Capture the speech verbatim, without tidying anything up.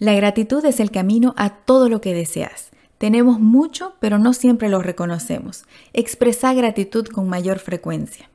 La gratitud es el camino a todo lo que deseas. Tenemos mucho, pero no siempre lo reconocemos. Expresa gratitud con mayor frecuencia.